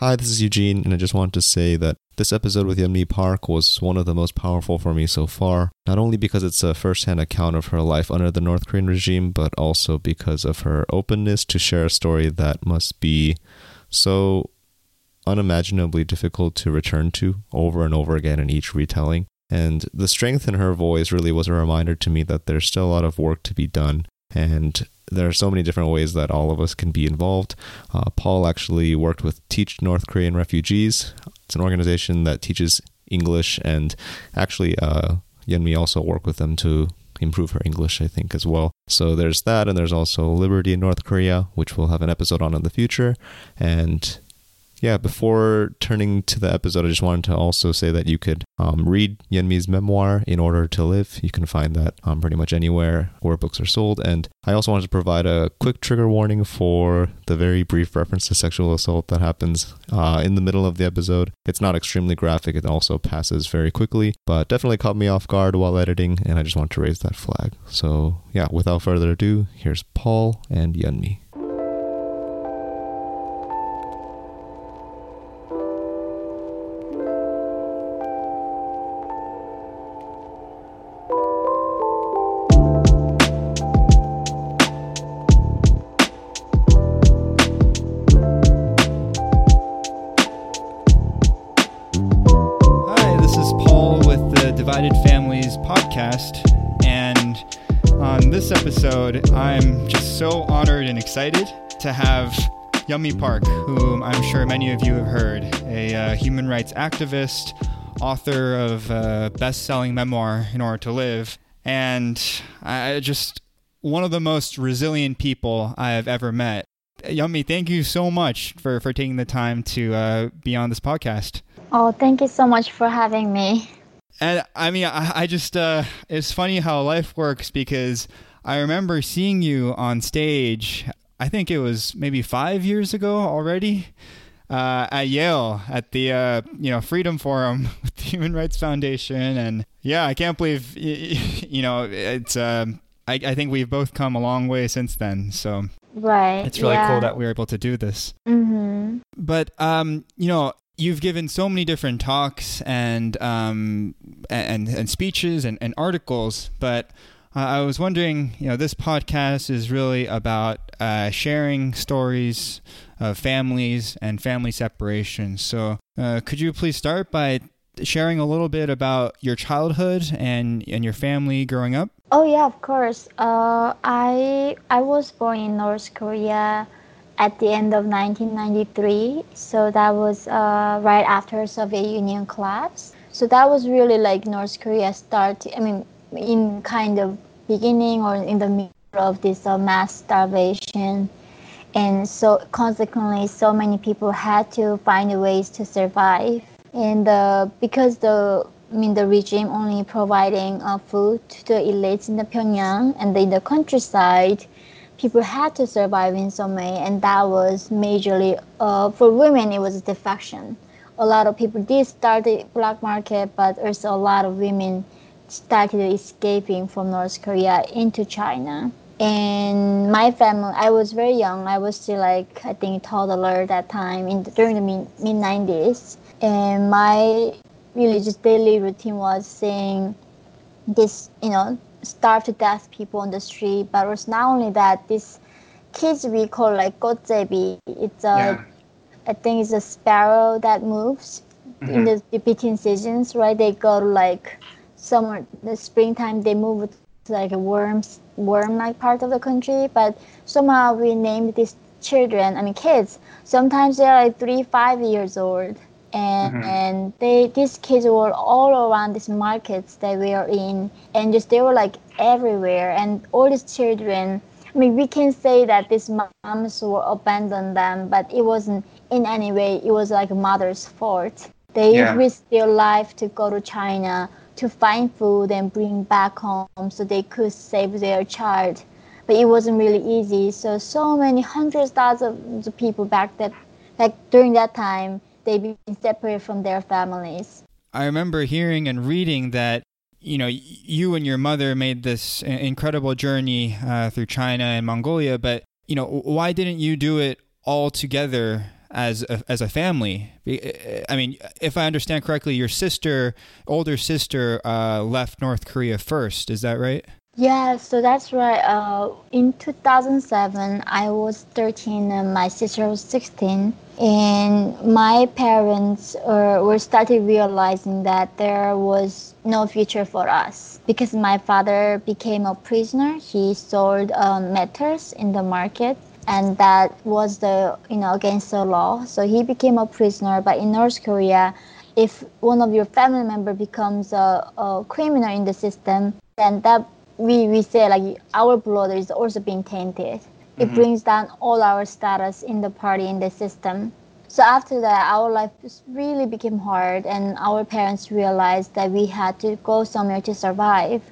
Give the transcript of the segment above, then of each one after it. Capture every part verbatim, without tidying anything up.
Hi, this is Eugene, and I just wanted to say that this episode with Yeonmi Park was one of the most powerful for me so far, not only because it's a first-hand account of her life under the North Korean regime, but also because of her openness to share a story that must be so unimaginably difficult to return to over and over again in each retelling. And the strength in her voice really was a reminder to me that there's still a lot of work to be done, and there are so many different ways that all of us can be involved. Uh, Paul actually worked with Teach North Korean Refugees. It's an organization that teaches English, and actually uh, Yeonmi also worked with them to improve her English, I think, as well. So there's that, and there's also Liberty in North Korea, which we'll have an episode on in the future. And yeah, before turning to the episode, I just wanted to also say that you could um, read Yeonmi's memoir, In Order to Live. You can find that um, pretty much anywhere where books are sold. And I also wanted to provide a quick trigger warning for the very brief reference to sexual assault that happens uh, in the middle of the episode. It's not extremely graphic. It also passes very quickly, but definitely caught me off guard while editing, and I just want to raise that flag. So yeah, without further ado, here's Paul and Yeonmi. Divided Families Podcast, and on this episode I'm just so honored and excited to have Yeonmi Park, whom I'm sure many of you have heard, a uh, human rights activist, author of uh, best-selling memoir In Order to Live, and I just one of the most resilient people I have ever met. Yeonmi, thank you so much for, for taking the time to uh, be on this podcast. Oh, thank you so much for having me. And I mean, I, I just, uh, it's funny how life works, because I remember seeing you on stage, I think it was maybe five years ago already, uh, at Yale at the, uh, you know, Freedom Forum with the Human Rights Foundation. And yeah, I can't believe, you know, it's, um, I, I think we've both come a long way since then. So right, it's really yeah. cool that we were able to do this. Mm-hmm. But, um, you know, you've given so many different talks and um, and, and speeches and, and articles, but uh, I was wondering, you know, this podcast is really about uh, sharing stories of families and family separation. So uh, could you please start by sharing a little bit about your childhood and, and your family growing up? Oh, yeah, of course. Uh, I I was born in North Korea at the end of nineteen ninety-three, so that was uh, right after Soviet Union collapse. So that was really like North Korea started, I mean, in kind of beginning or in the middle of this uh, mass starvation. And so consequently, so many people had to find ways to survive. And uh, because the, I mean, the regime only providing uh, food to the elites in the Pyongyang and in the countryside, people had to survive in some way, and that was majorly, uh, for women, it was defection. A lot of people did start the black market, but also a lot of women started escaping from North Korea into China. And my family, I was very young. I was still like, I think, toddler at that time, in the, during the mid-nineties. And my religious daily routine was seeing this, you know, starved to death people on the street, but it was not only that, these kids we call like gotjebi. It's a, yeah. I think it's a sparrow that moves mm-hmm. in the, the between seasons, right? They go to like summer, the springtime, they move to like a worms, worm-like part of the country, but somehow we named these children, I mean kids, sometimes they're like three, five years old. And mm-hmm. and they these kids were all around these markets that we are in, and just they were like everywhere. And all these children, I mean, we can say that these moms were abandoned them, but it wasn't in any way. It was like a mother's fault. They yeah. risked their life to go to China to find food and bring back home so they could save their child, but it wasn't really easy. So so many hundreds, thousands of people back that like during that time, they've been separated from their families. I remember hearing and reading that, you know, you and your mother made this incredible journey uh, through China and Mongolia, but, you know, why didn't you do it all together as a, as a family. I mean, if I understand correctly, your sister, older sister, uh, left North Korea first. Is that right? Yeah, so that's right. Uh, in two thousand seven, I was thirteen and my sister was sixteen. And my parents uh, were started realizing that there was no future for us because my father became a prisoner. He sold uh, metals in the market, and that was the you know against the law. So he became a prisoner. But in North Korea, if one of your family member becomes a, a criminal in the system, then that We we say like our blood is also being tainted. It mm-hmm. brings down all our status in the party, in the system. So after that, our life really became hard, and our parents realized that we had to go somewhere to survive.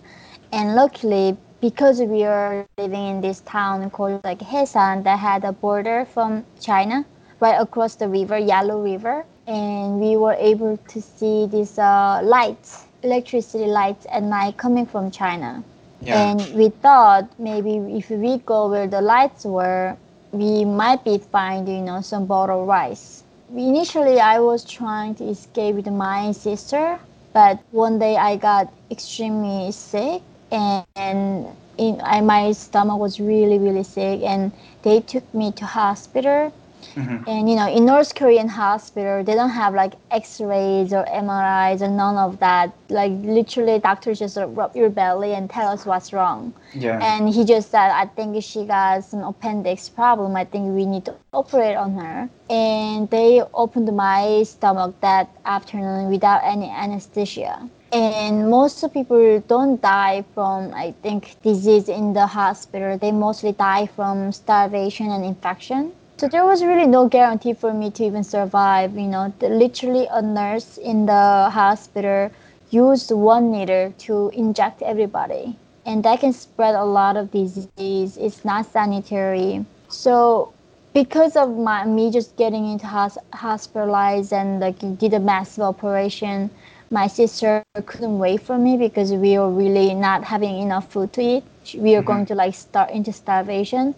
And luckily, because we are living in this town called like Heisan that had a border from China, right across the river, Yellow River, and we were able to see these uh, lights, electricity lights at night coming from China. Yeah. And we thought maybe if we go where the lights were, we might be find, you know, some bottled rice. Initially, I was trying to escape with my sister, but one day I got extremely sick, and, and in, I, my stomach was really, really sick, and they took me to hospital. Mm-hmm. And, you know, in North Korean hospital, they don't have, like, x-rays or M R Is or none of that. Like, literally, doctors just rub your belly and tell us what's wrong. Yeah. And he just said, I think she got some appendix problem. I think we need to operate on her. And they opened my stomach that afternoon without any anesthesia. And most people don't die from, I think, disease in the hospital. They mostly die from starvation and infection. So there was really no guarantee for me to even survive, you know. The, literally a nurse in the hospital used one needle to inject everybody. And that can spread a lot of disease. It's not sanitary. So because of my, me just getting into hos- hospitalized and like did a massive operation, my sister couldn't wait for me because we were really not having enough food to eat. We were mm-hmm. going to like start into starvation.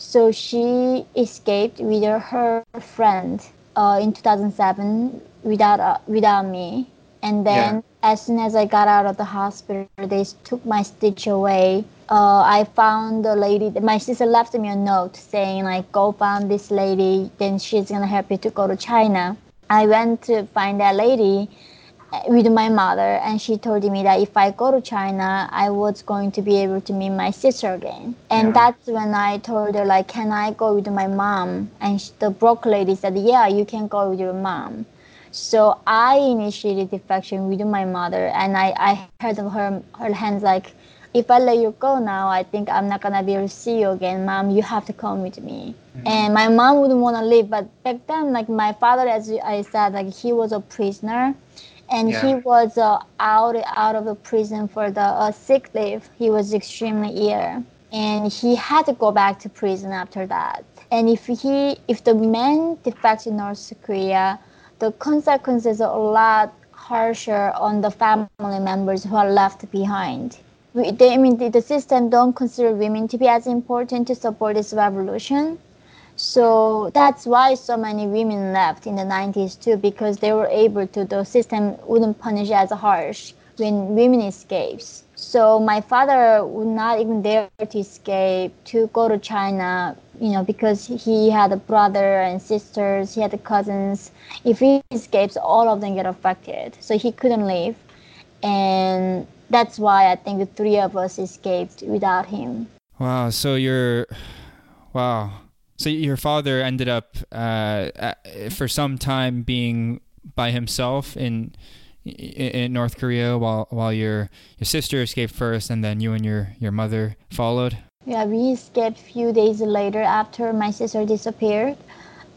So she escaped with her friend uh, in two thousand seven without uh, without me. And then yeah. as soon as I got out of the hospital, they took my stitch away. Uh, I found a lady. My sister left me a note saying, like, go find this lady. Then she's going to help you to go to China. I went to find that lady with my mother, and she told me that if I go to China, I was going to be able to meet my sister again. And yeah. that's when I told her, like, can I go with my mom? And she, the broke lady said, yeah, you can go with your mom. So I initiated defection with my mother, and I, I heard her, her hands like, if I let you go now, I think I'm not going to be able to see you again. Mom, you have to come with me. Mm-hmm. And my mom wouldn't want to leave. But back then, like, my father, as I said, like, he was a prisoner. And yeah. he was uh, out out of the prison for the uh, sick leave. He was extremely ill, and he had to go back to prison after that. And if he, if the man defects in North Korea, the consequences are a lot harsher on the family members who are left behind. We, they, I mean, the, the system don't consider women to be as important to support this revolution. So that's why so many women left in the nineties too, because they were able to, the system wouldn't punish as harsh when women escapes. So my father would not even dare to escape, to go to China, you know, because he had a brother and sisters, he had cousins. If he escapes, all of them get affected. So he couldn't leave. And that's why I think the three of us escaped without him. Wow, so you're, wow. So your father ended up uh, for some time being by himself in in North Korea, while while your your sister escaped first, and then you and your, your mother followed. Yeah, we escaped a few days later after my sister disappeared.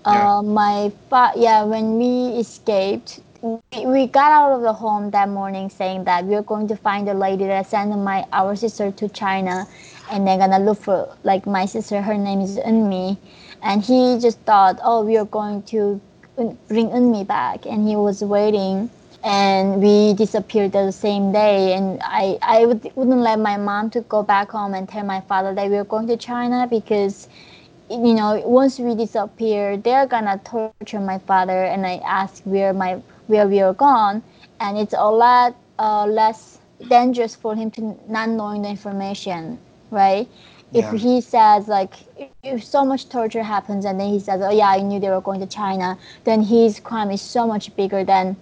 Yeah. Uh, my fa- yeah, when we escaped, we, we got out of the home that morning saying that we were going to find a lady that sent my our sister to China. And they're going to look for, like, my sister, her name is Eunmi. And he just thought, oh, we are going to bring Eunmi back. And he was waiting. And we disappeared the same day. And I, I would, wouldn't let my mom to go back home and tell my father that we were going to China because you know, once we disappear, they're gonna torture my father, and I ask where my where we are gone, and it's a lot uh, less dangerous for him to not knowing the information, right? Yeah. If he says, like, if so much torture happens and then he says, oh, yeah, I knew they were going to China, then his crime is so much bigger than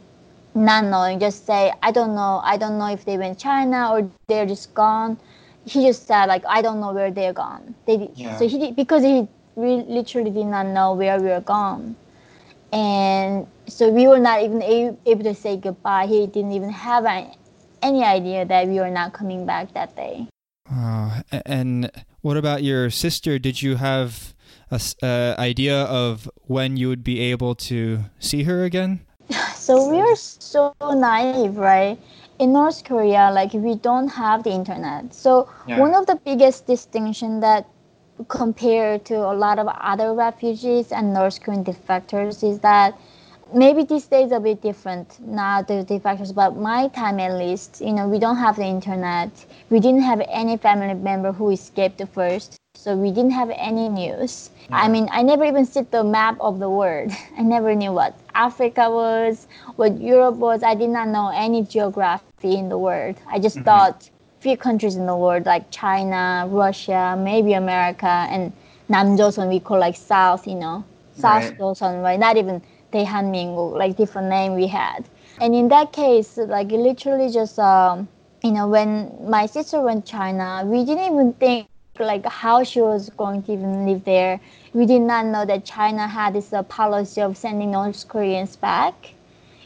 not knowing. Just say, I don't know. I don't know if they went to China or they're just gone. He just said, like, I don't know where they're gone. They, yeah. So he did, because he re- literally did not know where we were gone. And so we were not even a- able to say goodbye. He didn't even have a- any idea that we were not coming back that day. Uh, and what about your sister? Did you have an uh, idea of when you would be able to see her again? So we are so naive, right? In North Korea, like, we don't have the internet. So yeah. one of the biggest distinction that compared to a lot of other refugees and North Korean defectors is that maybe these days a bit different, not the defectors, but my time at least, you know, we don't have the internet. We didn't have any family member who escaped first, so we didn't have any news. Yeah. I mean, I never even see the map of the world. I never knew what Africa was, what Europe was. I did not know any geography in the world. I just mm-hmm. thought few countries in the world, like China, Russia, maybe America, and Nam-Joseon we call like South, you know, South right. Joseon, right? Not even... They had Mingu, like different name we had. And in that case, like literally just, um, you know, when my sister went to China, we didn't even think like how she was going to even live there. We did not know that China had this uh, policy of sending North Koreans back.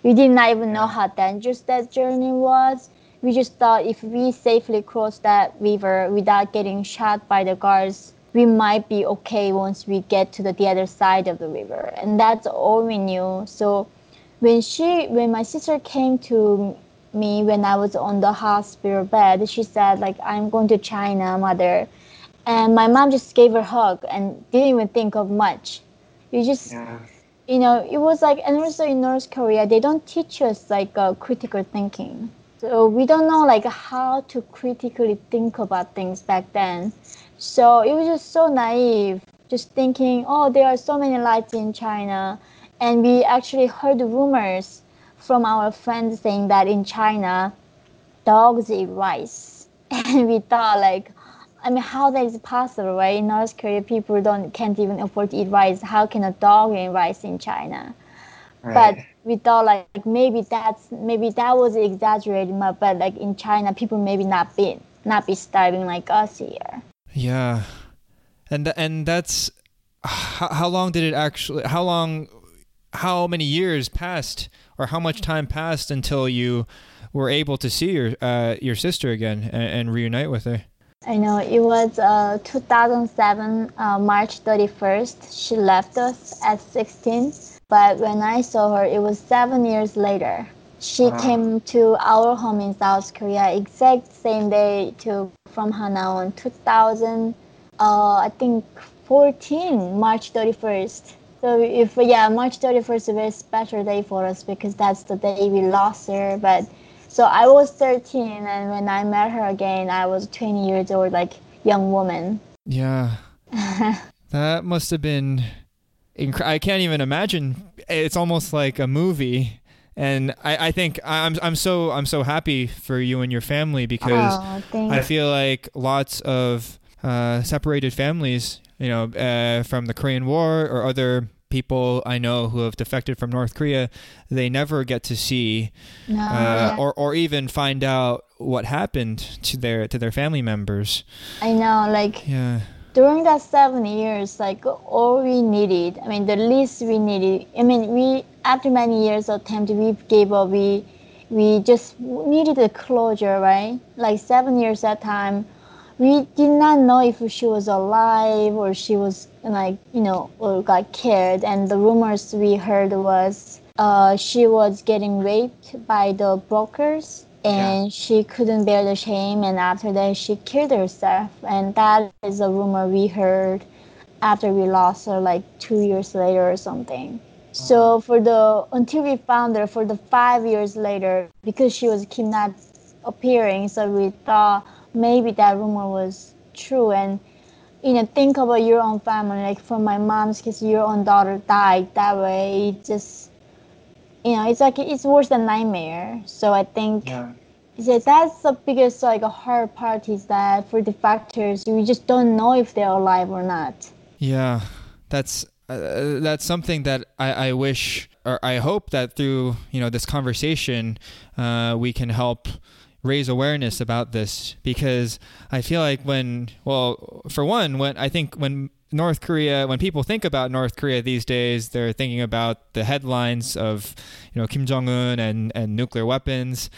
We did not even know how dangerous that journey was. We just thought if we safely crossed that river without getting shot by the guards, we might be okay once we get to the, the other side of the river. And that's all we knew. So when she, when my sister came to me when I was on the hospital bed, she said, like, I'm going to China, mother. And my mom just gave her a hug and didn't even think of much. You just, yeah. you know, it was like, and also in North Korea, they don't teach us, like, uh, critical thinking. So we don't know, like, how to critically think about things back then. So it was just so naive, just thinking, oh, there are so many lights in China. And we actually heard rumors from our friends saying that in China, dogs eat rice. And we thought, like, I mean, how that is possible, right? In North Korea, people don't can't even afford to eat rice. How can a dog eat rice in China? Right. But we thought, like, maybe that's maybe that was exaggerated, but like in China, people maybe not be not be starving like us here. Yeah, and th- and that's how, how long did it actually? How long? How many years passed, or how much time passed until you were able to see your uh, your sister again and, and reunite with her? I know it was uh, two thousand seven, uh, March thirty-first. She left us at sixteen, but when I saw her, it was seven years later. She wow. came to our home in South Korea exact same day to from Hana on two thousand, uh, I think fourteen, March thirty-first. So if yeah, March thirty-first is a very special day for us because that's the day we lost her. But so I was thirteen, and when I met her again, I was twenty years old, like young woman. Yeah, that must have been. Inc- I can't even imagine. It's almost like a movie. And I, I think I'm I'm so I'm so happy for you and your family because oh, I feel like lots of uh, separated families, you know, uh, from the Korean War or other people I know who have defected from North Korea, they never get to see no, uh, yeah. or or even find out what happened to their to their family members. I know, like yeah. during that seven years, like all we needed, I mean, the least we needed, I mean, we, after many years of attempt, we gave up, we, we just needed a closure, right? Like seven years at a time, we did not know if she was alive or she was like, you know, or got killed. And the rumors we heard was uh, she was getting raped by the brokers. And yeah. she couldn't bear the shame, and after that, she killed herself. And that is a rumor we heard after we lost her, like two years later or something. Uh-huh. So for the until we found her, for the five years later, because she was keep not appearing, so we thought maybe that rumor was true. And you know, think about your own family. Like for my mom's case, your own daughter died that way. It just, you know, it's like it's worse than nightmare. So I think yeah. so that's the biggest like a hard part is that for the factors, we just don't know if they're alive or not. Yeah, that's uh, that's something that I, I wish or I hope that through, you know, this conversation, uh, we can help raise awareness about this, because I feel like when, well, for one, when I think when North Korea, when people think about North Korea these days, they're thinking about the headlines of, you know, Kim Jong-un and, and nuclear weapons.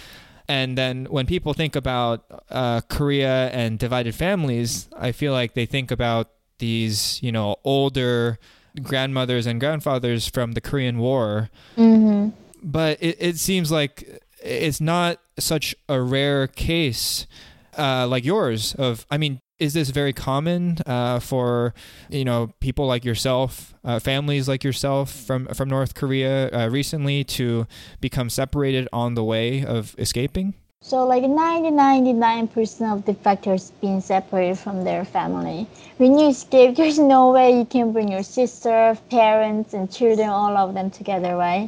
And then when people think about uh, Korea and divided families, I feel like they think about these, you know, older grandmothers and grandfathers from the Korean War. Mm-hmm. But it, it seems like it's not such a rare case uh, like yours of, I mean, is this very common uh, for, you know, people like yourself, uh, families like yourself from, from North Korea uh, recently to become separated on the way of escaping? So like ninety-nine point nine percent of the factors being separated from their family. When you escape, there's no way you can bring your sister, parents, and children, all of them together, right?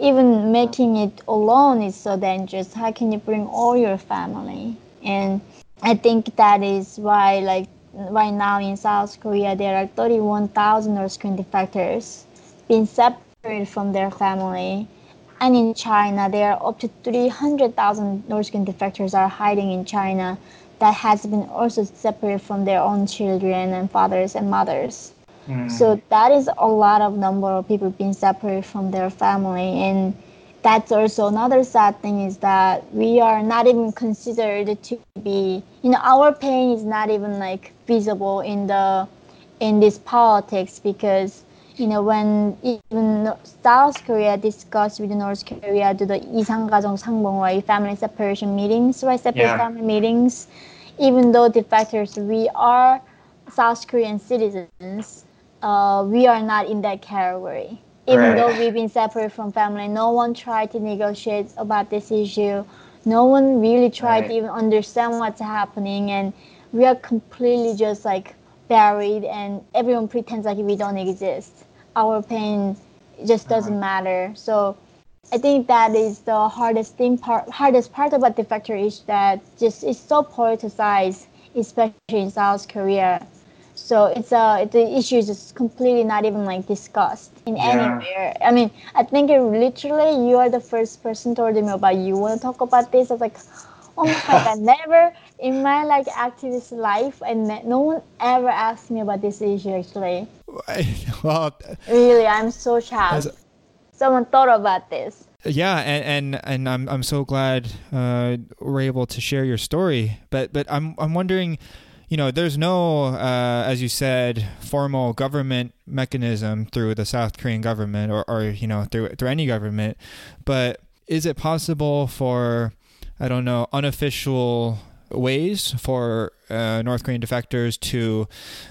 Even making it alone is so dangerous. How can you bring all your family? And I think that is why, like, right now in South Korea, there are thirty-one thousand North Korean defectors being separated from their family. And in China, there are up to three hundred thousand North Korean defectors are hiding in China that has been also separated from their own children and fathers and mothers. So that is a lot of number of people being separated from their family. And that's also another sad thing is that we are not even considered to be, you know, our pain is not even like visible in the, in this politics, because, you know, when even South Korea discussed with North Korea to the 이상가정 상봉, right, family separation meetings, right, separate yeah. family meetings, even though defectors, we are South Korean citizens, Uh, we are not in that category. Even right. though we've been separated from family, no one tried to negotiate about this issue. No one really tried right. to even understand what's happening. And we are completely just like buried, and everyone pretends like we don't exist. Our pain just doesn't uh-huh. matter. So I think that is the hardest thing part, hardest part about the factor is that just it's so politicized, especially in South Korea. So it's uh, the issue is just completely not even like discussed in yeah. anywhere. I mean, I think it literally you are the first person told me about you want to talk about this. I was like, oh my God, never in my like activist life, and no one ever asked me about this issue actually. Well, really, I'm so shocked. Someone thought about this. Yeah, and, and, and I'm I'm so glad uh, we're able to share your story. But but I'm I'm wondering. You know, there's no, uh, as you said, formal government mechanism through the South Korean government or, or you know, through through any government. But is it possible for, I don't know, unofficial ways for uh, North Korean defectors to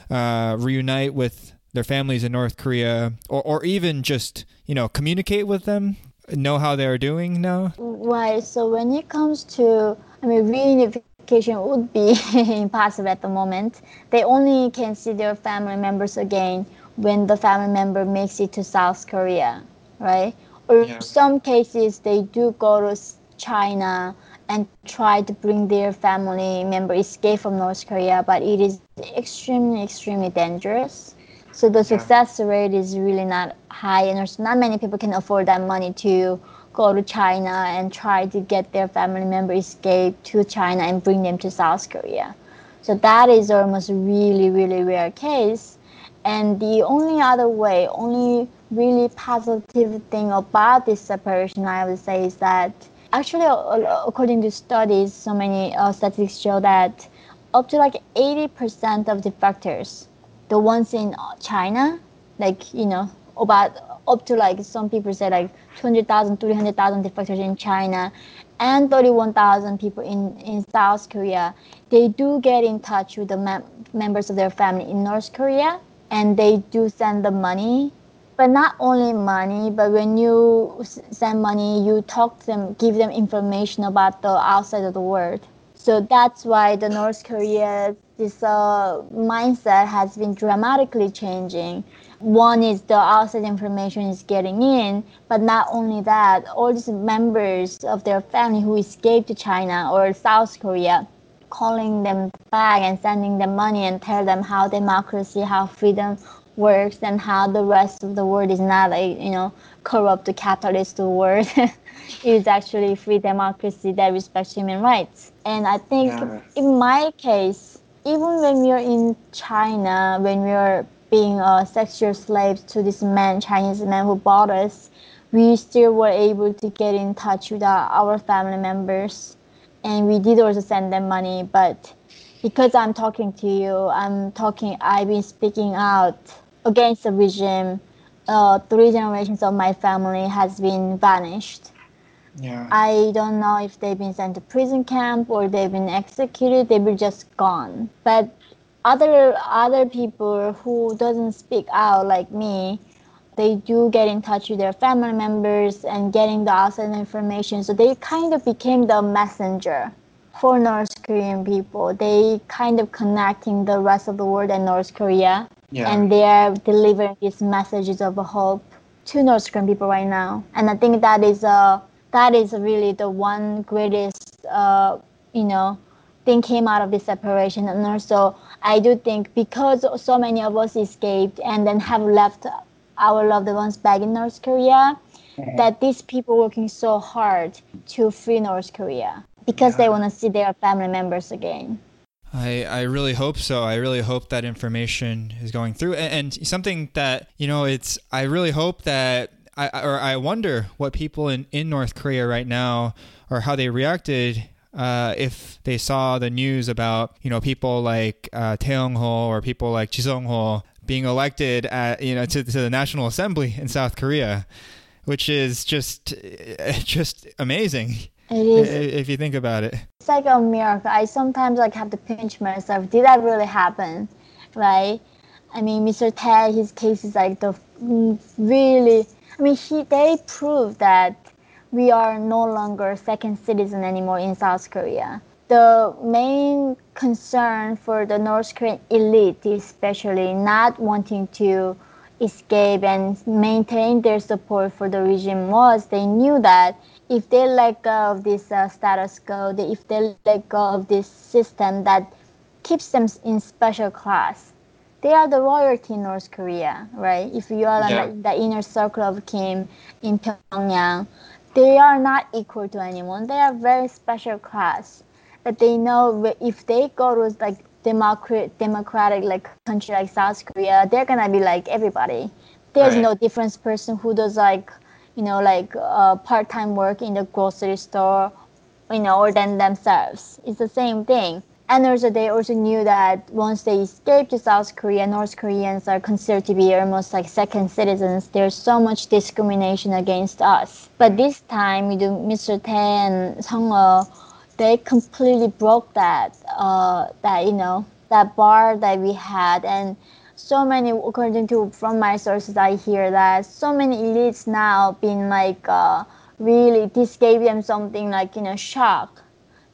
uh, reunite with their families in North Korea or, or even just, you know, communicate with them, know how they're doing now? Right. So when it comes to, I mean, reunification would be impossible at the moment. They only can see their family members again when the family member makes it to South Korea, right? Or yeah. in some cases, they do go to China and try to bring their family member escape from North Korea, but it is extremely, extremely dangerous. So the success yeah. rate is really not high, and there's not many people can afford that money to go to China and try to get their family member escape to China and bring them to South Korea. So that is almost really, really rare case. And the only other way, only really positive thing about this separation, I would say, is that actually, according to studies, so many uh, statistics show that up to like eighty percent of defectors, the ones in China, like, you know, about up to like some people say like two hundred thousand, three hundred thousand defectors in China and thirty-one thousand people in, in South Korea, they do get in touch with the mem- members of their family in North Korea, and they do send the money. But not only money, but when you send money, you talk to them, give them information about the outside of the world. So that's why the North Korea's this uh, mindset has been dramatically changing. One is the outside information is getting in, but not only that, all these members of their family who escaped to China or South Korea, calling them back and sending them money and tell them how democracy, how freedom works, and how the rest of the world is not a, you know, corrupt capitalist world. It's actually free democracy that respects human rights. And I think yeah. in my case, even when we are in China, when we are being uh, sexual slaves to this man, Chinese man who bought us, we still were able to get in touch with our, our family members. And we did also send them money, but because I'm talking to you, I'm talking, I've been speaking out against the regime. Uh, three generations of my family has been banished. Yeah. I don't know if they've been sent to prison camp or they've been executed. They were just gone. But other other people who doesn't speak out like me, they do get in touch with their family members and getting the outside information. So they kind of became the messenger for North Korean people. They kind of connecting the rest of the world and North Korea. Yeah. And they are delivering these messages of hope to North Korean people right now. And I think that is a that is really the one greatest, uh, you know, thing came out of this separation. And also, I do think because so many of us escaped and then have left our loved ones back in North Korea, mm-hmm. that these people working so hard to free North Korea because yeah. they want to see their family members again. I, I really hope so. I really hope that information is going through. And, and something that, you know, it's, I really hope that I, or I wonder what people in, in North Korea right now or how they reacted uh, if they saw the news about, you know, people like uh, Thae Yong-ho or people like Ji Seong-ho being elected at, you know, to, to the National Assembly in South Korea, which is just just amazing. It is. If you think about it. It's like a miracle. I sometimes like have to pinch myself. Did that really happen? Right? I mean, Mister Tae, his case is like the really... I mean, he, they proved that we are no longer second citizen anymore in South Korea. The main concern for the North Korean elite, especially not wanting to escape and maintain their support for the regime, was they knew that if they let go of this uh, status quo, if they let go of this system that keeps them in special class, they are the royalty in North Korea, right? If you are yeah. like the inner circle of Kim in Pyongyang, they are not equal to anyone. They are very special class. But they know if they go to like democratic, democratic like country like South Korea, they're gonna be like everybody. There's right. no difference person who does like, you know, like uh, part-time work in the grocery store, you know, or than themselves. It's the same thing. And also, they also knew that once they escaped to South Korea, North Koreans are considered to be almost like second citizens. There's so much discrimination against us. But this time, you do Mister Tae and Seong-ho, they completely broke that, uh, that you know, that bar that we had. And so many, according to from my sources, I hear that so many elites now been like uh, really this gave them something like you know shock.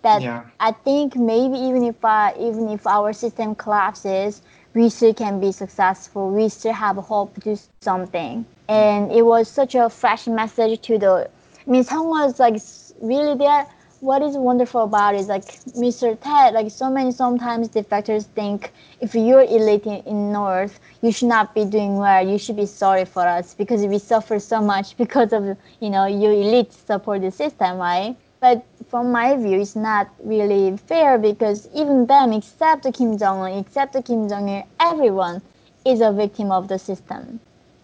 That yeah. I think maybe even if uh, even if our system collapses, we still can be successful. We still have hope to do something. And it was such a fresh message to the. I mean, someone's like really there. What is wonderful about it is like Mister Ted. Like so many sometimes defectors think if you're elite in, in North, you should not be doing well. You should be sorry for us because we suffer so much because of you know your elite support the system, right? But from my view, it's not really fair because even them, except the Kim Jong-un, except the Kim Jong-il, everyone is a victim of the system.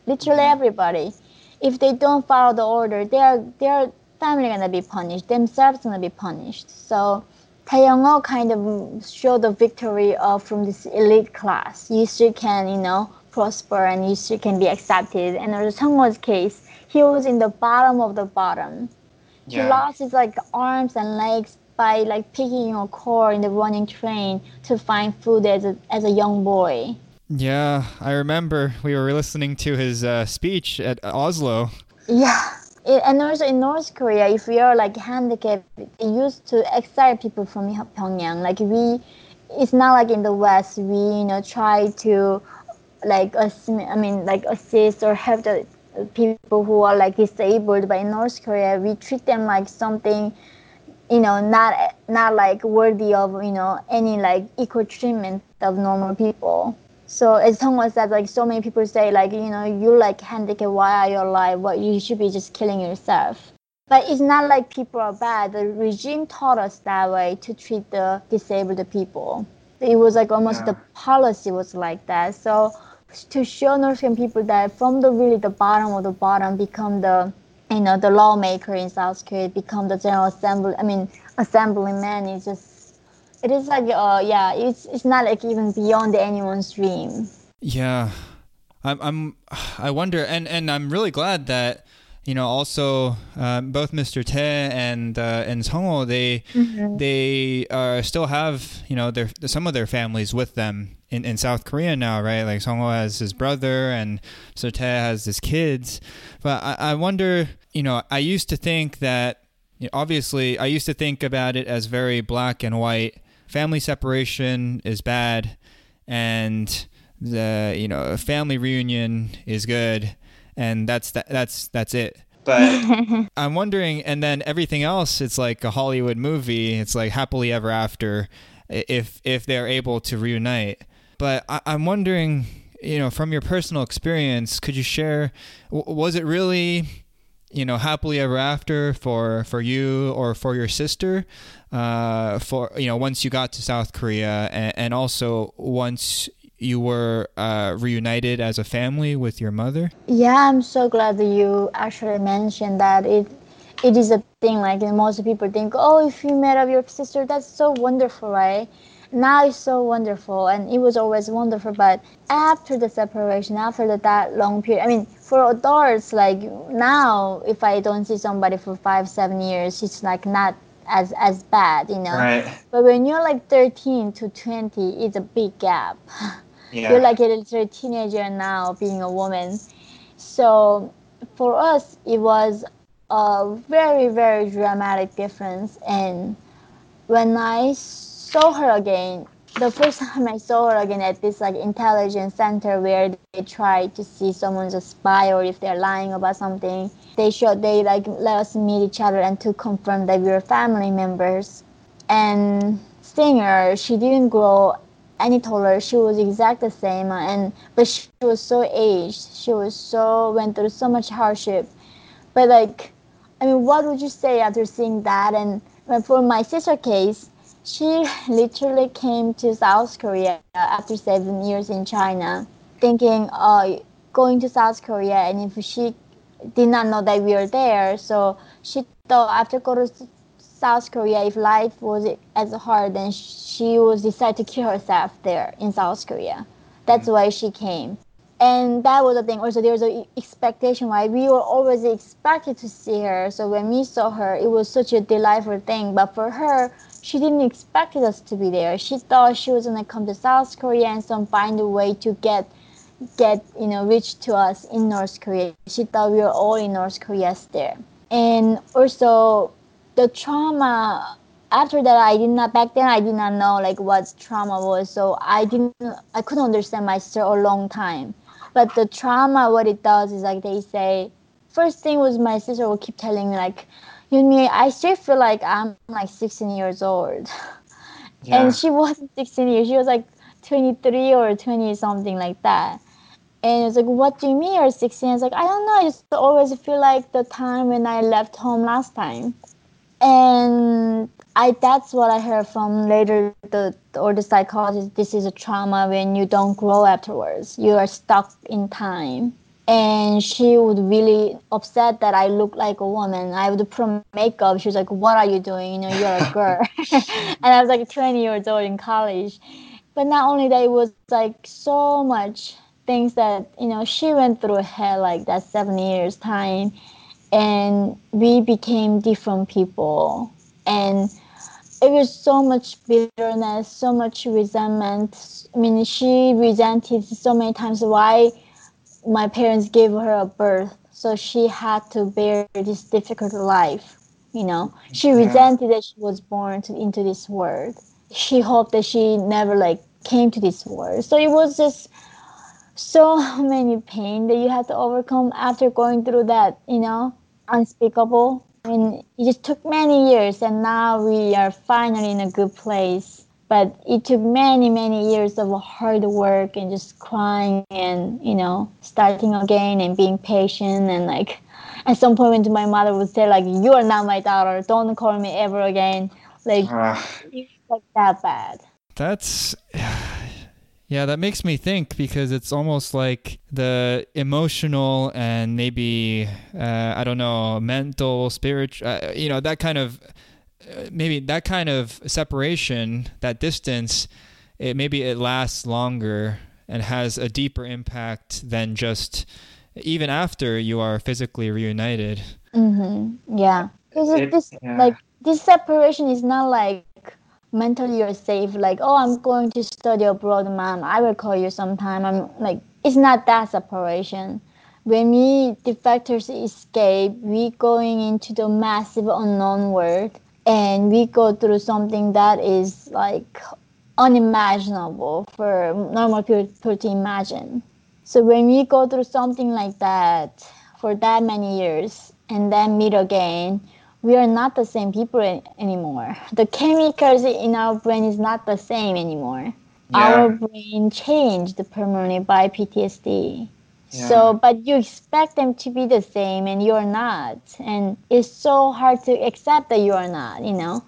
Literally everybody. If they don't follow the order, their their family gonna be punished. Themselves gonna be punished. So Thae Yong-ho kind of showed the victory of from this elite class. You still can, you know, prosper and you still can be accepted. And in Seong-ho's case, he was in the bottom of the bottom. Yeah. He lost his like arms and legs by like picking a cord in the running train to find food as a, as a young boy. Yeah, I remember we were listening to his uh, speech at Oslo. Yeah, it, and also in North Korea, if we are like handicapped, they used to exile people from Pyongyang. Like we, it's not like in the West, we, you know, try to like, I mean, like assist or help the people who are like disabled. But in North Korea, we treat them like something, you know, not not like worthy of, you know, any like equal treatment of normal people. So as Tong was said, like so many people say, like, you know, you're like handicapped, why are you alive? What, you should be just killing yourself. But it's not like people are bad. The regime taught us that way to treat the disabled people. It was like almost yeah. the policy was like that. So to show North Korean people that from the really the bottom of the bottom become the, you know, the lawmaker in South Korea, become the general assembly, I mean, assemblyman is just, it is like, uh, yeah, it's it's not like even beyond anyone's dream. Yeah, I'm, I'm I wonder, and, and I'm really glad that, you know, also uh, both Mister Tae and uh, and Seong-ho, they mm-hmm. they uh, still have, you know, their some of their families with them in, in South Korea now, right? Like Seong-ho has his brother and Mister Tae has his kids. But I, I wonder, you know, I used to think that, you know, obviously I used to think about it as very black and white. Family separation is bad, and the, you know, family reunion is good. And that's th- that's that's it. But I'm wondering, and then everything else, it's like a Hollywood movie. It's like happily ever after, if if they're able to reunite. But I- I'm wondering, you know, from your personal experience, could you share? W- was it really, you know, happily ever after for, for you or for your sister? Uh, for, you know, once you got to South Korea, and, and also once you were uh, reunited as a family with your mother? Yeah, I'm so glad that you actually mentioned that. It It is a thing, like most people think, oh, if you met up your sister, that's so wonderful, right? Now it's so wonderful, and it was always wonderful, but after the separation, after the, that long period, I mean, for adults, like now, if I don't see somebody for five, seven years, it's like not as as bad, you know? Right. But when you're like thirteen to twenty, it's a big gap. Yeah. You're like a little teenager now, being a woman. So for us, it was a very, very dramatic difference. And when I saw her again, the first time I saw her again at this like intelligence center where they try to see someone's a spy or if they're lying about something, they showed, they like let us meet each other and to confirm that we were family members. And seeing her, she didn't grow any taller. She was exactly the same, and but she was so aged. She was so went through so much hardship. But like, I mean, what would you say after seeing that? And for my sister case, she literally came to South Korea after seven years in China, thinking, uh, going to South Korea, and if she did not know that we were there, so she thought after going to South Korea, if life was as hard, then she would decide to kill herself there in South Korea. That's mm-hmm. why she came. And that was the thing. Also, there was an expectation, right? We were always expected to see her. So when we saw her, it was such a delightful thing. But for her, she didn't expect us to be there. She thought she was going to come to South Korea and some find a way to get, get you know, reach to us in North Korea. She thought we were all in North Korea there. And also, the trauma, after that, I did not, back then I did not know like what trauma was. So I didn't, I couldn't understand my sister a long time. But the trauma, what it does is like they say, first thing was my sister would keep telling me like, you know, I still feel like I'm like sixteen years old. Yeah. And she wasn't sixteen years, she was like twenty-three or twenty something like that. And it's like, what do you mean you're sixteen? It's like, I don't know, I just always feel like the time when I left home last time. And I that's what I heard from later, the or the psychologist, this is a trauma when you don't grow afterwards. You are stuck in time. And she would really upset that I look like a woman. I would put makeup. She was like, what are you doing? You know, you're a girl. And I was like twenty years old in college. But not only that, it was like so much things that, you know, she went through hell like that seven years time. And we became different people. And it was so much bitterness, so much resentment. I mean, she resented so many times why my parents gave her a birth so she had to bear this difficult life, you know. She resented yeah. that she was born to, into this world. She hoped that she never, like, came to this world. So it was just so many pain that you had to overcome after going through that, you know, unspeakable. I mean, it just took many years, and now we are finally in a good place. But it took many, many years of hard work and just crying and, you know, starting again and being patient. And, like, at some point my mother would say, like, you are not my daughter. Don't call me ever again. Like, uh, it's like that bad. That's, yeah, that makes me think, because it's almost like the emotional and maybe, uh, I don't know, mental, spiritual, uh, you know, that kind of... maybe that kind of separation, that distance, it maybe it lasts longer and has a deeper impact than just even after you are physically reunited. Mm-hmm. Yeah. Because this, yeah. like, this separation is not like mentally you're safe, like, oh, I'm going to study abroad, mom, I will call you sometime. I'm like, it's not that separation. When we defectors escape, we going into the massive unknown world. And we go through something that is, like, unimaginable for normal people to imagine. So when we go through something like that for that many years and then meet again, we are not the same people in- anymore. The chemicals in our brain is not the same anymore. Yeah. Our brain changed permanently by P T S D. Yeah. So, but you expect them to be the same, and you're not. And it's so hard to accept that you're not, you know.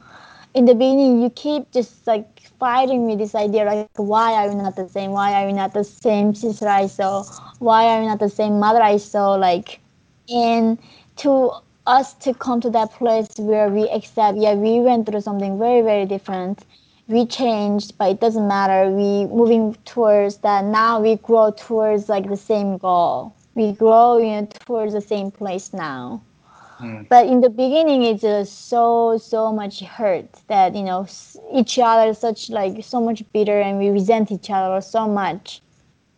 In the beginning, you keep just, like, fighting with this idea, like, why are you not the same? Why are you not the same sister I saw? Why are you not the same mother I saw? Like, and to us to come to that place where we accept, yeah, we went through something very, very different. We changed, but it doesn't matter. We moving towards that. Now we grow towards, like, the same goal. We grow, you know, towards the same place now. Mm. But in the beginning, it's just so, so much hurt that, you know, each other is such, like, so much bitter, and we resent each other so much.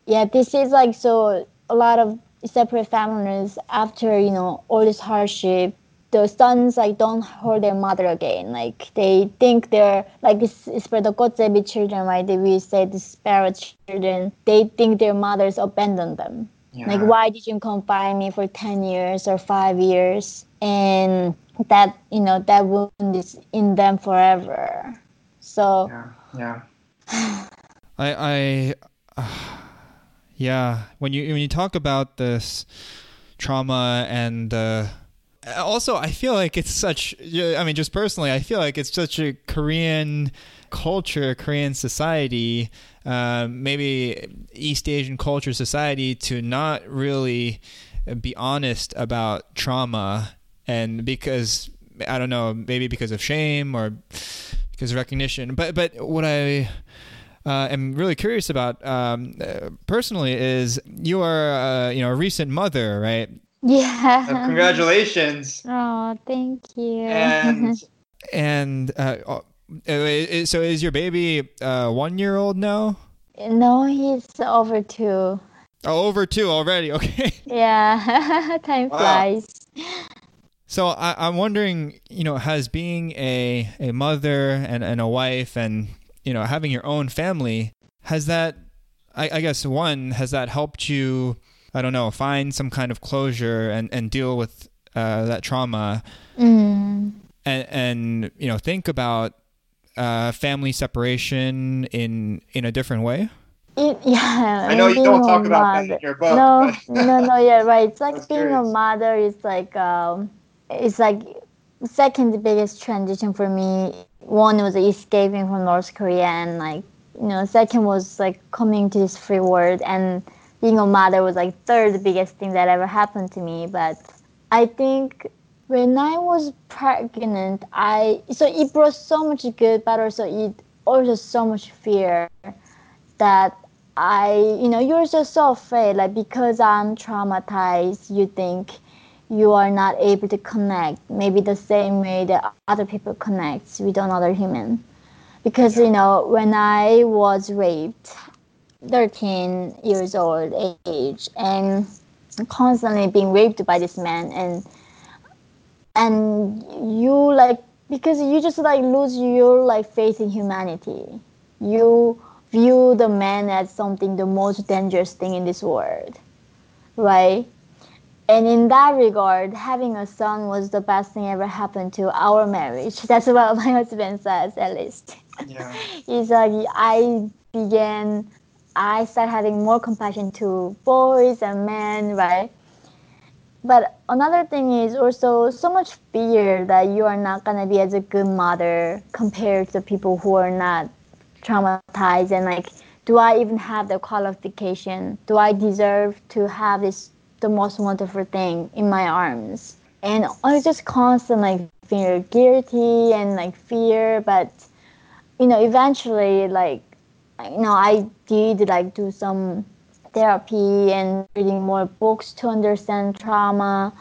Yeah, this is, like, so a lot of separate families after, you know, all this hardship. The sons, like, don't hurt their mother again. Like, they think they're, like, this is for the Gotsebi children, right? We say disparate children. They think their mothers abandoned them. Yeah. Like, why did you confine me for ten years or five years? And that, you know, that wound is in them forever. So. Yeah. Yeah. I, I, uh, yeah. When you, when you talk about this trauma and the, uh, also, I feel like it's such, I mean, just personally, I feel like it's such a Korean culture, Korean society, uh, maybe East Asian culture society, to not really be honest about trauma. And because, I don't know, maybe because of shame or because of recognition. But, but what I... Uh, I'm really curious about um, personally is you are uh, you know, a recent mother, right? Yeah. So congratulations. Oh, thank you. And and uh, so is your baby uh, one year old now? No, he's over two. Oh, over two already. Okay. Yeah. Time wow. flies. So I, I'm wondering, you know, has being a, a mother and, and a wife and, you know, having your own family, has that, I, I guess, one, has that helped you, I don't know, find some kind of closure and, and deal with uh, that trauma mm. and, and, you know, think about uh, family separation in in a different way? It, yeah. I know you don't talk about mother. That in your book. No, no, no, yeah, right. It's like being curious. A mother is like, um, it's like second biggest transition for me. One was escaping from North Korea, and, like, you know, second was, like, coming to this free world, and being a mother was, like, third biggest thing that ever happened to me. But I think when I was pregnant, I so it brought so much good, but also it also so much fear that I, you know, you're just so afraid. Like, because I'm traumatized, you think you are not able to connect. Maybe the same way that other people connect with another human. Because, yeah. you know, when I was raped, thirteen years old age, and constantly being raped by this man, and and you like, because you just like lose your like faith in humanity. You view the man as something, the most dangerous thing in this world, right? And in that regard, having a son was the best thing ever happened to our marriage. That's what my husband says, at least. Yeah. He's like, I began, I started having more compassion to boys and men, right? But another thing is also so much fear that you are not going to be as a good mother compared to people who are not traumatized. And like, do I even have the qualification? Do I deserve to have this, the most wonderful thing in my arms? And I was just constant like fear, guilty and like fear. But, you know, eventually, like, you know, I did like do some therapy and reading more books to understand trauma.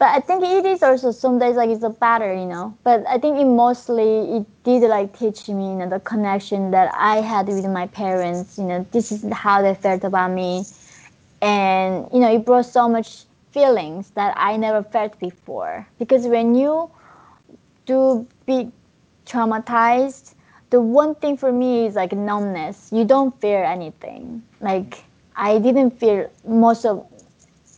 But I think it is also some days like it's a battle, you know. But I think it mostly, it did like teach me, you know, the connection that I had with my parents. You know, this is how they felt about me. And, you know, it brought so much feelings that I never felt before. Because when you do be traumatized, the one thing for me is like numbness. You don't feel anything. Like, I didn't feel most of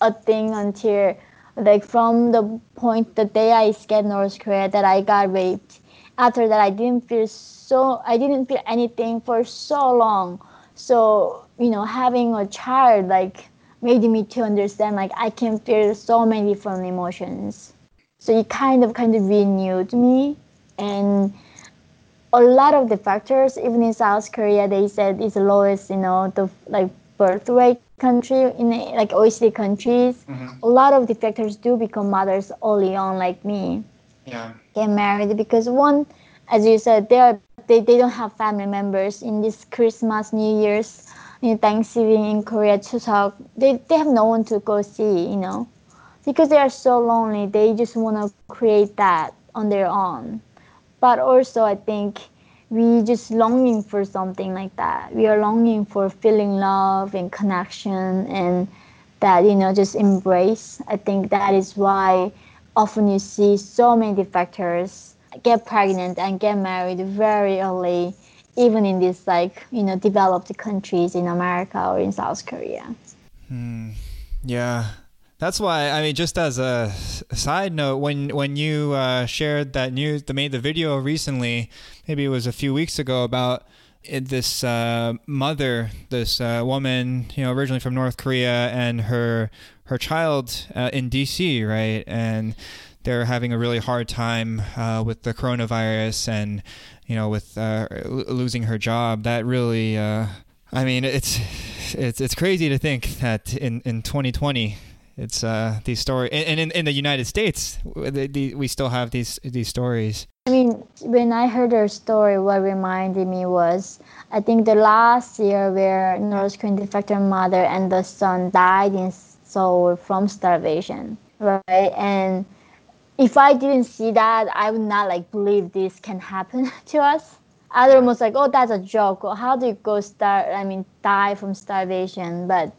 a thing until, like, from the point the day I escaped North Korea that I got raped. After that, I didn't feel so, I didn't feel anything for so long. So, you know, having a child, like, made me to understand, like, I can feel so many different emotions. So it kind of, kind of renewed me. And a lot of the factors, even in South Korea, they said it's the lowest, you know, the, like, birth rate country in like O E C D countries, mm-hmm. a lot of defectors do become mothers early on, like me. Yeah, get married because one, as you said, they are they, they don't have family members in this Christmas, New Year's, you know, Thanksgiving in Korea, Chuseok. They they have no one to go see, you know, because they are so lonely. They just want to create that on their own. But also, I think, we just longing for something like that. We are longing for feeling love and connection and that, you know, just embrace. I think that is why often you see so many defectors get pregnant and get married very early, even in these, like, you know, developed countries in America or in South Korea. Hmm. Yeah. That's why, I mean, just as a side note, when when you uh, shared that news, they made the video recently, maybe it was a few weeks ago, about this uh, mother, this uh, woman, you know, originally from North Korea, and her her child uh, in D C, right? And they're having a really hard time uh, with the coronavirus and, you know, with uh, losing her job. That really, uh, I mean, it's it's it's crazy to think that in, in twenty twenty, it's uh, these stories, and in, in the United States, the, the, we still have these these stories. I mean, when I heard her story, what reminded me was, I think the last year where North Korean defector mother and the son died in Seoul from starvation, right? And if I didn't see that, I would not like believe this can happen to us. I was almost like, oh, that's a joke. How do you go star? I mean, die from starvation, but.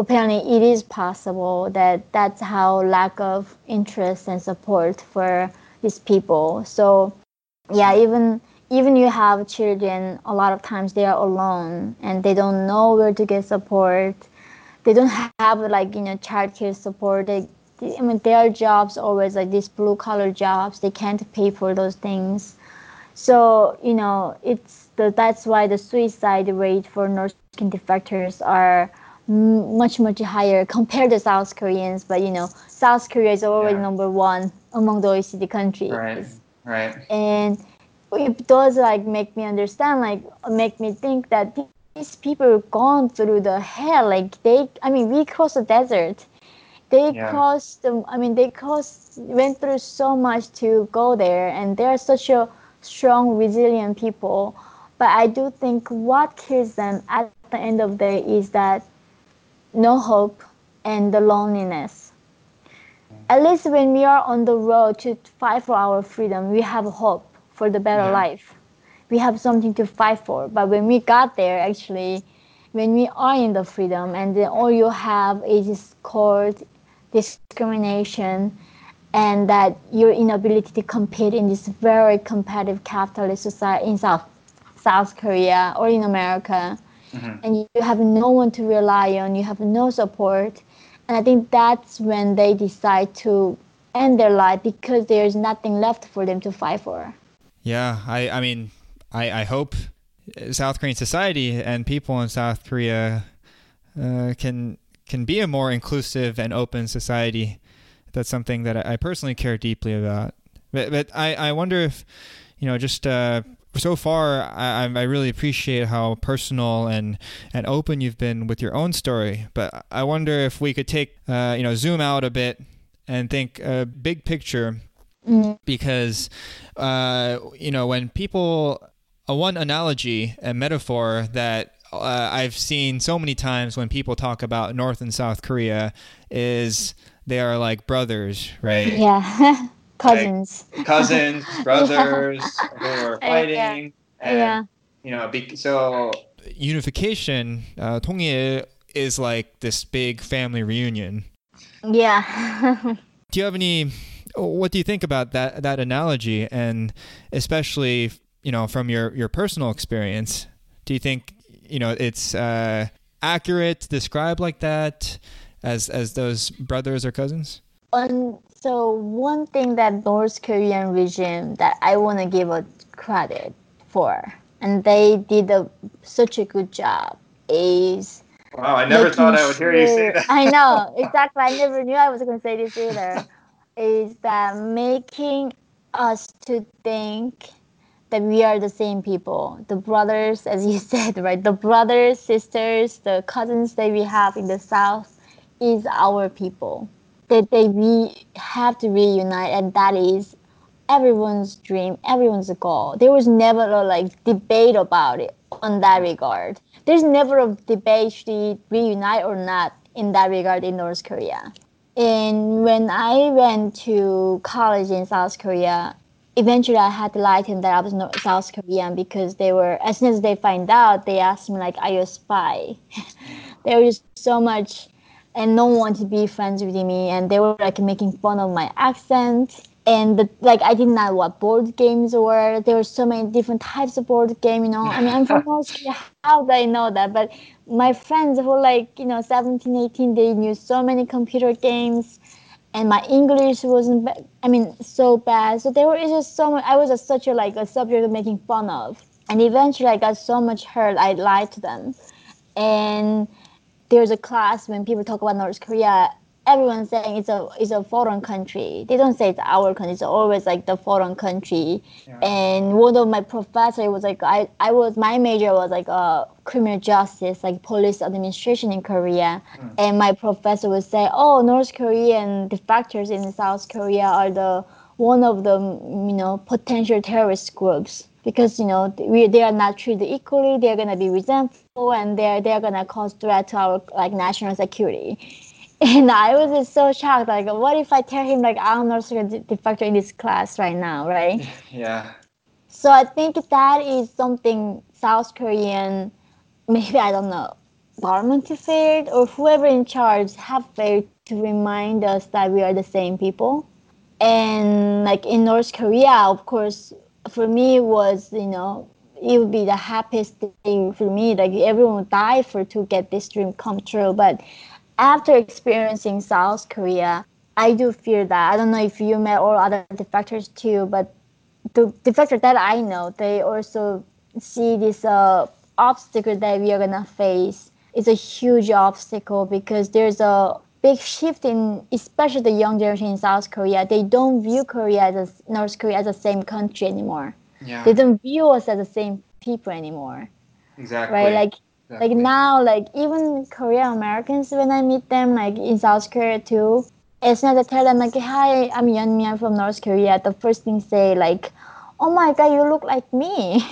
Apparently, it is possible that that's how lack of interest and support for these people. So, yeah, even even you have children, a lot of times they are alone and they don't know where to get support. They don't have, like, you know, childcare support. They, I mean, their jobs always like these blue collar jobs. They can't pay for those things. So, you know, it's the, that's why the suicide rate for North Korean defectors are much, much higher compared to South Koreans. But, you know, South Korea is already yeah. number one among the O E C D countries. Right, right. And it does, like, make me understand, like, make me think that these people have gone through the hell. Like, they, I mean, we crossed the desert. They yeah. crossed, the, I mean, they crossed, went through so much to go there. And they are such a strong, resilient people. But I do think what kills them at the end of the day is that no hope, and the loneliness. At least when we are on the road to fight for our freedom, we have hope for the better yeah. life. We have something to fight for. But when we got there, actually, when we are in the freedom, and then all you have is called discrimination, and that your inability to compete in this very competitive capitalist society in South South Korea or in America, mm-hmm. and you have no one to rely on, you have no support. And I think that's when they decide to end their life, because there's nothing left for them to fight for. Yeah, I, I mean, I, I hope South Korean society and people in South Korea uh, can can be a more inclusive and open society. That's something that I personally care deeply about. But, but I, I wonder if, you know, just uh, so far, I, I really appreciate how personal and, and open you've been with your own story. But I wonder if we could take, uh, you know, zoom out a bit and think a uh, big picture, mm-hmm. because, uh, you know, when people, uh, one analogy and metaphor that uh, I've seen so many times when people talk about North and South Korea is they are like brothers, right? Yeah. Cousins. Like cousins, brothers, yeah. who are fighting. Yeah. And, yeah. you know, be- so unification, uh, 통일, is like this big family reunion. Yeah. Do you have any, what do you think about that, that analogy? And especially, you know, from your, your personal experience, do you think, you know, it's uh, accurate to describe like that as, as those brothers or cousins? Um, so one thing that North Korean regime that I want to give a credit for, and they did a, such a good job, is... Wow, I never thought I would hear you say that. I know, exactly. I never knew I was going to say this either. Is that making us to think that we are the same people. The brothers, as you said, right? The brothers, sisters, the cousins that we have in the South is our people. That they we have to reunite, and that is everyone's dream, everyone's goal. There was never a like debate about it on that regard. There's never a debate should we reunite or not in that regard in North Korea. And when I went to college in South Korea, eventually I had to lie to them that I was not South Korean, because they were, as soon as they find out, they asked me like, "Are you a spy?" There was so much, and no one wanted to be friends with me, and they were like making fun of my accent. And the, like, I didn't know what board games were. There were so many different types of board game, you know. I mean, I'm from North Korea. How did I know that? But my friends who were like, you know, seventeen, eighteen, they knew so many computer games. And my English wasn't, I mean, so bad. So there were just so much, I was just such a, like, a subject of making fun of. And eventually I got so much hurt, I lied to them. And there's a class when people talk about North Korea, everyone's saying it's a it's a foreign country. They don't say it's our country. It's always like the foreign country. Yeah. And one of my professors was like, I, I was my major was like uh, criminal justice, like police administration in Korea. Mm. And my professor would say, oh, North Korean defectors in South Korea are the one of the you know potential terrorist groups, because you know we they are not treated equally. They're gonna be resentful, and they're they're gonna cause threat to our like national security. And I was just so shocked, like, what if I tell him, like, I'm North Korean defector in this class right now, right? Yeah. So I think that is something South Korean, maybe, I don't know, government failed or whoever in charge have failed to remind us that we are the same people. And, like, in North Korea, of course, for me it was, you know, it would be the happiest thing for me. Like, everyone would die for to get this dream come true, but... After experiencing South Korea, I do fear that. I don't know if you met all other defectors too, but the defectors that I know, they also see this uh, obstacle that we are going to face. It's a huge obstacle because there's a big shift in, especially the young generation in South Korea. They don't view Korea as a, North Korea as the same country anymore. Yeah. They don't view us as the same people anymore. Exactly. Right? Like. Exactly. Like now, like even Korean Americans, when I meet them, like in South Korea too, it's not to tell them like, "Hi, I'm Yeonmi, I'm from North Korea." The first thing say like, "Oh my God, you look like me."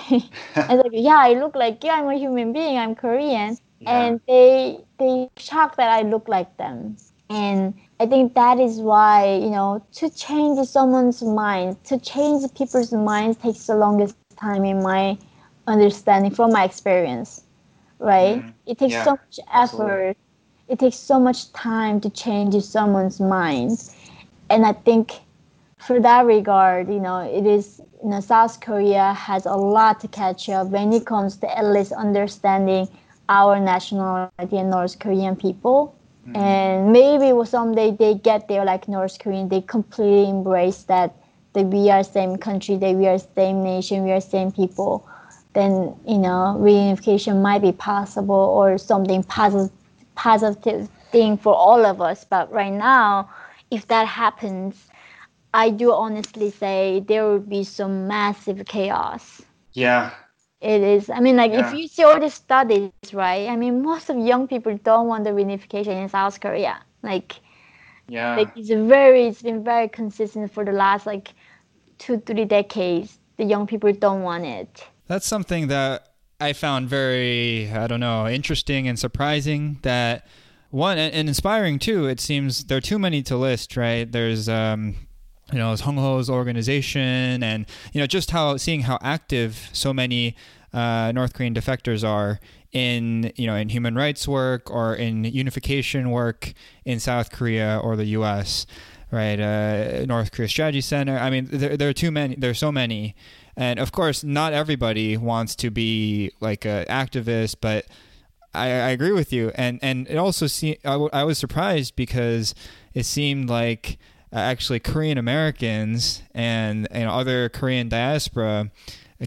I was like, "Yeah, I look like you. I'm a human being. I'm Korean," yeah. and they they shocked that I look like them. And I think that is why, you know, to change someone's mind, to change people's minds takes the longest time in my understanding from my experience. right? Mm-hmm. It takes yeah, so much effort. Absolutely. It takes so much time to change someone's mind. And I think for that regard, you know, it is, you know, South Korea has a lot to catch up when it comes to at least understanding our nationality and North Korean people. Mm-hmm. And maybe someday they get there like North Korean, they completely embrace that, that we are same country, that we are same nation, we are same people. Then, you know, reunification might be possible or something positive. positive thing for all of us. But right now, if that happens, I do honestly say there will be some massive chaos. Yeah. It is. I mean, like, yeah. if you see all the studies, right? I mean, most of young people don't want the reunification in South Korea. Like, yeah. like it's very, it's been very consistent for the last, like, two, three decades. The young people don't want it. That's something that I found very, I don't know, interesting and surprising that one and inspiring too. It seems there are too many to list, right? There's, um, you know, Seong-ho's organization and, you know, just how seeing how active so many uh, North Korean defectors are in, you know, in human rights work or in unification work in South Korea or the U S, right? Uh, North Korea Strategy Center. I mean, there, there are too many, there are so many. And of course, not everybody wants to be like an activist, but I, I agree with you. And and it also seemed, I, w- I was surprised because it seemed like uh, actually Korean Americans and, and other Korean diaspora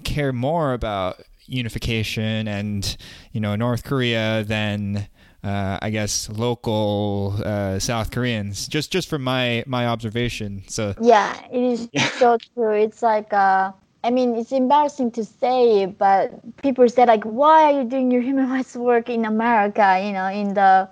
care more about unification and, you know, North Korea than uh, I guess local uh, South Koreans. Just just from my my observation. So yeah, it is yeah. so true. It's like a. I mean, it's embarrassing to say, but people say, like, why are you doing your human rights work in America? You know, in the...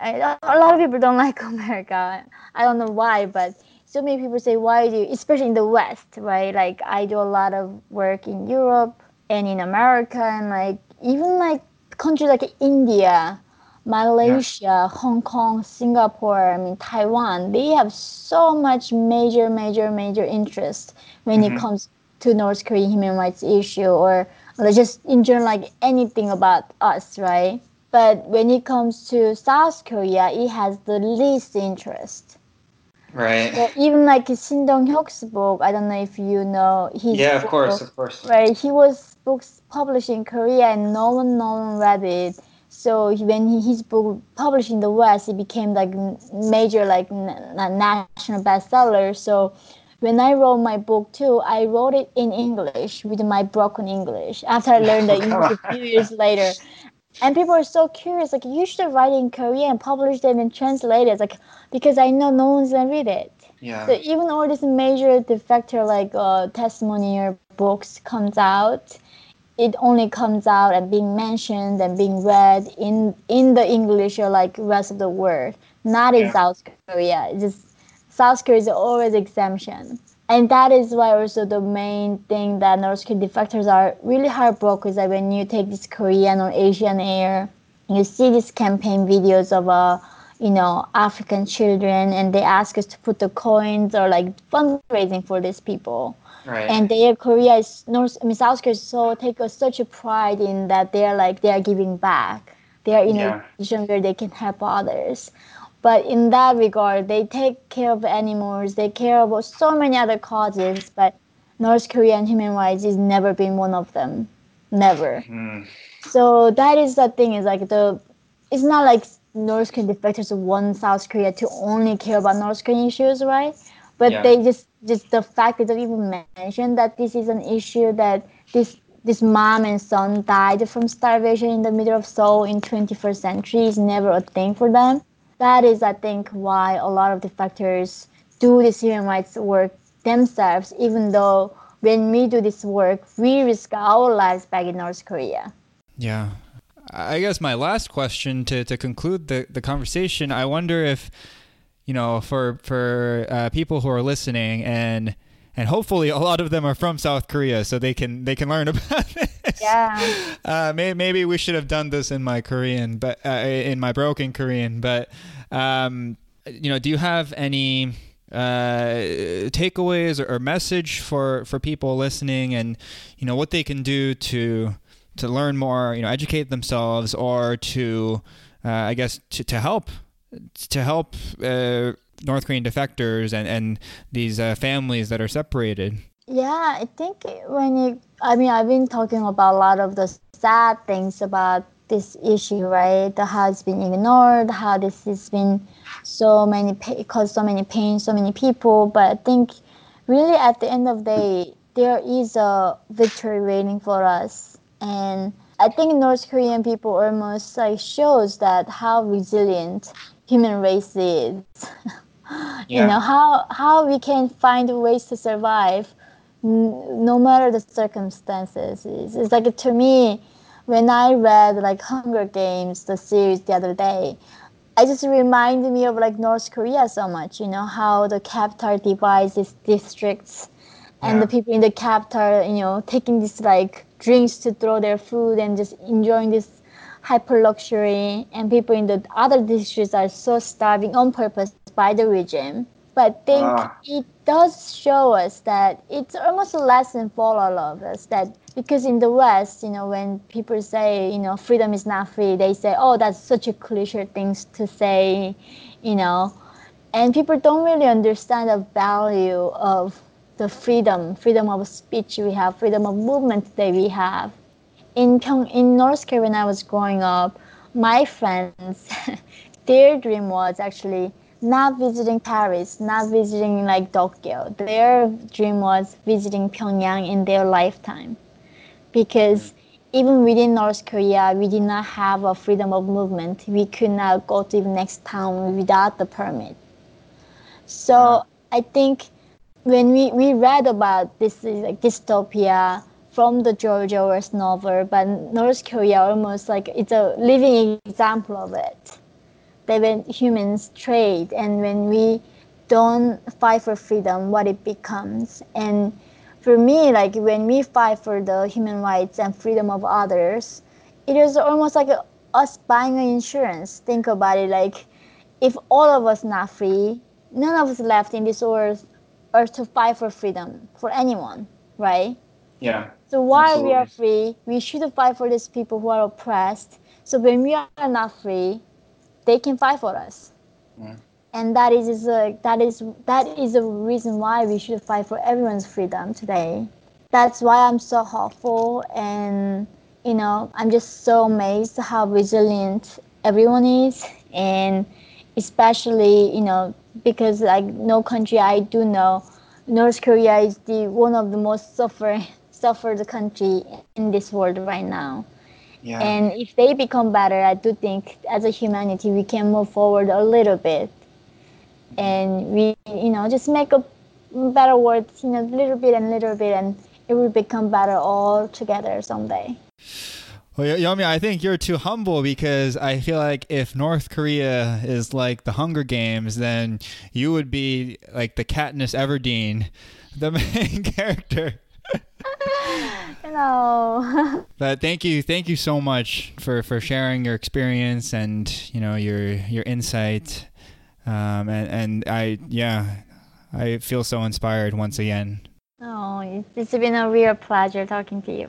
I, a lot of people don't like America. I don't know why, but so many people say, why do you... Especially in the West, right? Like, I do a lot of work in Europe and in America, and, like, even, like, countries like India, Malaysia, yeah. Hong Kong, Singapore, I mean, Taiwan, they have so much major, major, major interest when mm-hmm. it comes... to North Korean human rights issue or just in general, like anything about us, right? But when it comes to South Korea, it has the least interest. Right. So even like Shin Dong-hyuk's book, I don't know if you know. His yeah, of book, course, of course. Right, he was books published in Korea and no one, no one read it. So when he, his book published in the West, it became like major, like national bestseller. So when I wrote my book too, I wrote it in English with my broken English after I learned the English a few years later. And people are so curious, like, you should write in Korean and publish it and translate it, like, because I know no one's going to read it. Yeah. So even all this major defector, like, uh, testimony or books comes out, it only comes out and being mentioned and being read in, in the English or, like, rest of the world, not in yeah. South Korea. It's just... South Korea is always exemption. And that is why also the main thing that North Korean defectors are really heartbroken is that when you take this Korean or Asian air, you see these campaign videos of, uh, you know, African children, and they ask us to put the coins or like fundraising for these people. Right. And they, Korea is, North, I mean, South Korea so take a, such a pride in that they are like, they are giving back. They are in yeah. a position where they can help others. But in that regard, they take care of animals, they care about so many other causes, but North Korean human rights has never been one of them. Never. Mm. So that is the thing, is like the it's not like North Korean defectors want South Korea to only care about North Korean issues, right? But yeah. they just, just the fact that they don't even mention that this is an issue, that this this mom and son died from starvation in the middle of Seoul in twenty-first century is never a thing for them. That is, I think, why a lot of defectors do this human rights work themselves, even though when we do this work, we risk our lives back in North Korea. Yeah. I guess my last question to, to conclude the, the conversation, I wonder if, you know, for for uh, people who are listening, and and hopefully a lot of them are from South Korea, so they can they can learn about this. Yeah. Uh, may, maybe we should have done this in my Korean, but uh, in my broken Korean. But um, you know, do you have any uh, takeaways or, or message for, for people listening, and you know what they can do to to learn more, you know, educate themselves, or to, uh, I guess, to, to help, to help uh, North Korean defectors and, and these uh, families that are separated? Yeah, I think when you, I mean, I've been talking about a lot of the sad things about this issue, right? How it's been ignored, how this has been so many, caused so many pain, so many people. But I think really at the end of the day, there is a victory waiting for us. And I think North Korean people almost like shows that how resilient human race is. Yeah. You know, how how we can find ways to survive no matter the circumstances. It's, it's like, to me, when I read like Hunger Games, the series, the other day, it just reminded me of like North Korea so much, you know, how the capital divides its districts, and yeah. the people in the capital, you know, taking these like drinks to throw their food and just enjoying this hyper luxury, and people in the other districts are so starving on purpose by the regime. But I think ah. it does show us that it's almost a lesson for all of us, that because in the West, you know, when people say, you know, freedom is not free, they say, oh, that's such a cliche thing to say, you know, and people don't really understand the value of the freedom, freedom of speech we have, freedom of movement that we have. In Pyong, in North Korea, when I was growing up, my friends, their dream was actually not visiting Paris, not visiting like Tokyo. Their dream was visiting Pyongyang in their lifetime. Because even within North Korea, we did not have a freedom of movement. We could not go to the next town without the permit. So I think when we, we read about this like dystopia from the George Orwell's novel, but North Korea almost like it's a living example of it. That when humans trade and when we don't fight for freedom, what it becomes. And for me, like when we fight for the human rights and freedom of others, it is almost like a, us buying an insurance. Think about it, like if all of us not free, none of us left in this earth or to fight for freedom for anyone, right? Yeah. So while absolutely. we are free, we should fight for these people who are oppressed. So when we are not free, they can fight for us. Yeah. And that is, is a, that is that is the reason why we should fight for everyone's freedom today. That's why I'm so hopeful, and you know, I'm just so amazed how resilient everyone is, and especially, you know, because like no country I do know, North Korea is the one of the most suffering suffered country in this world right now. Yeah. And if they become better, I do think as a humanity, we can move forward a little bit. And we, you know, just make a better world, you know, little bit and little bit, and it will become better all together someday. Well, Yeonmi, I think you're too humble, because I feel like if North Korea is like the Hunger Games, then you would be like the Katniss Everdeen, the main character. No. But thank you, thank you so much for, for sharing your experience and, you know, your your insight. Um, and, and I, yeah, I feel so inspired once again. Oh, it's been a real pleasure talking to you.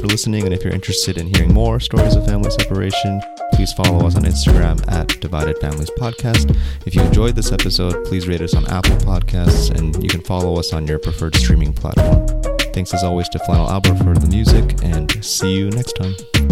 For listening, and if you're interested in hearing more stories of family separation, please follow us on Instagram at Divided Families Podcast. If you enjoyed this episode, please rate us on Apple Podcasts, and you can follow us on your preferred streaming platform. Thanks as always to Flannel Albert for the music, and see you next time.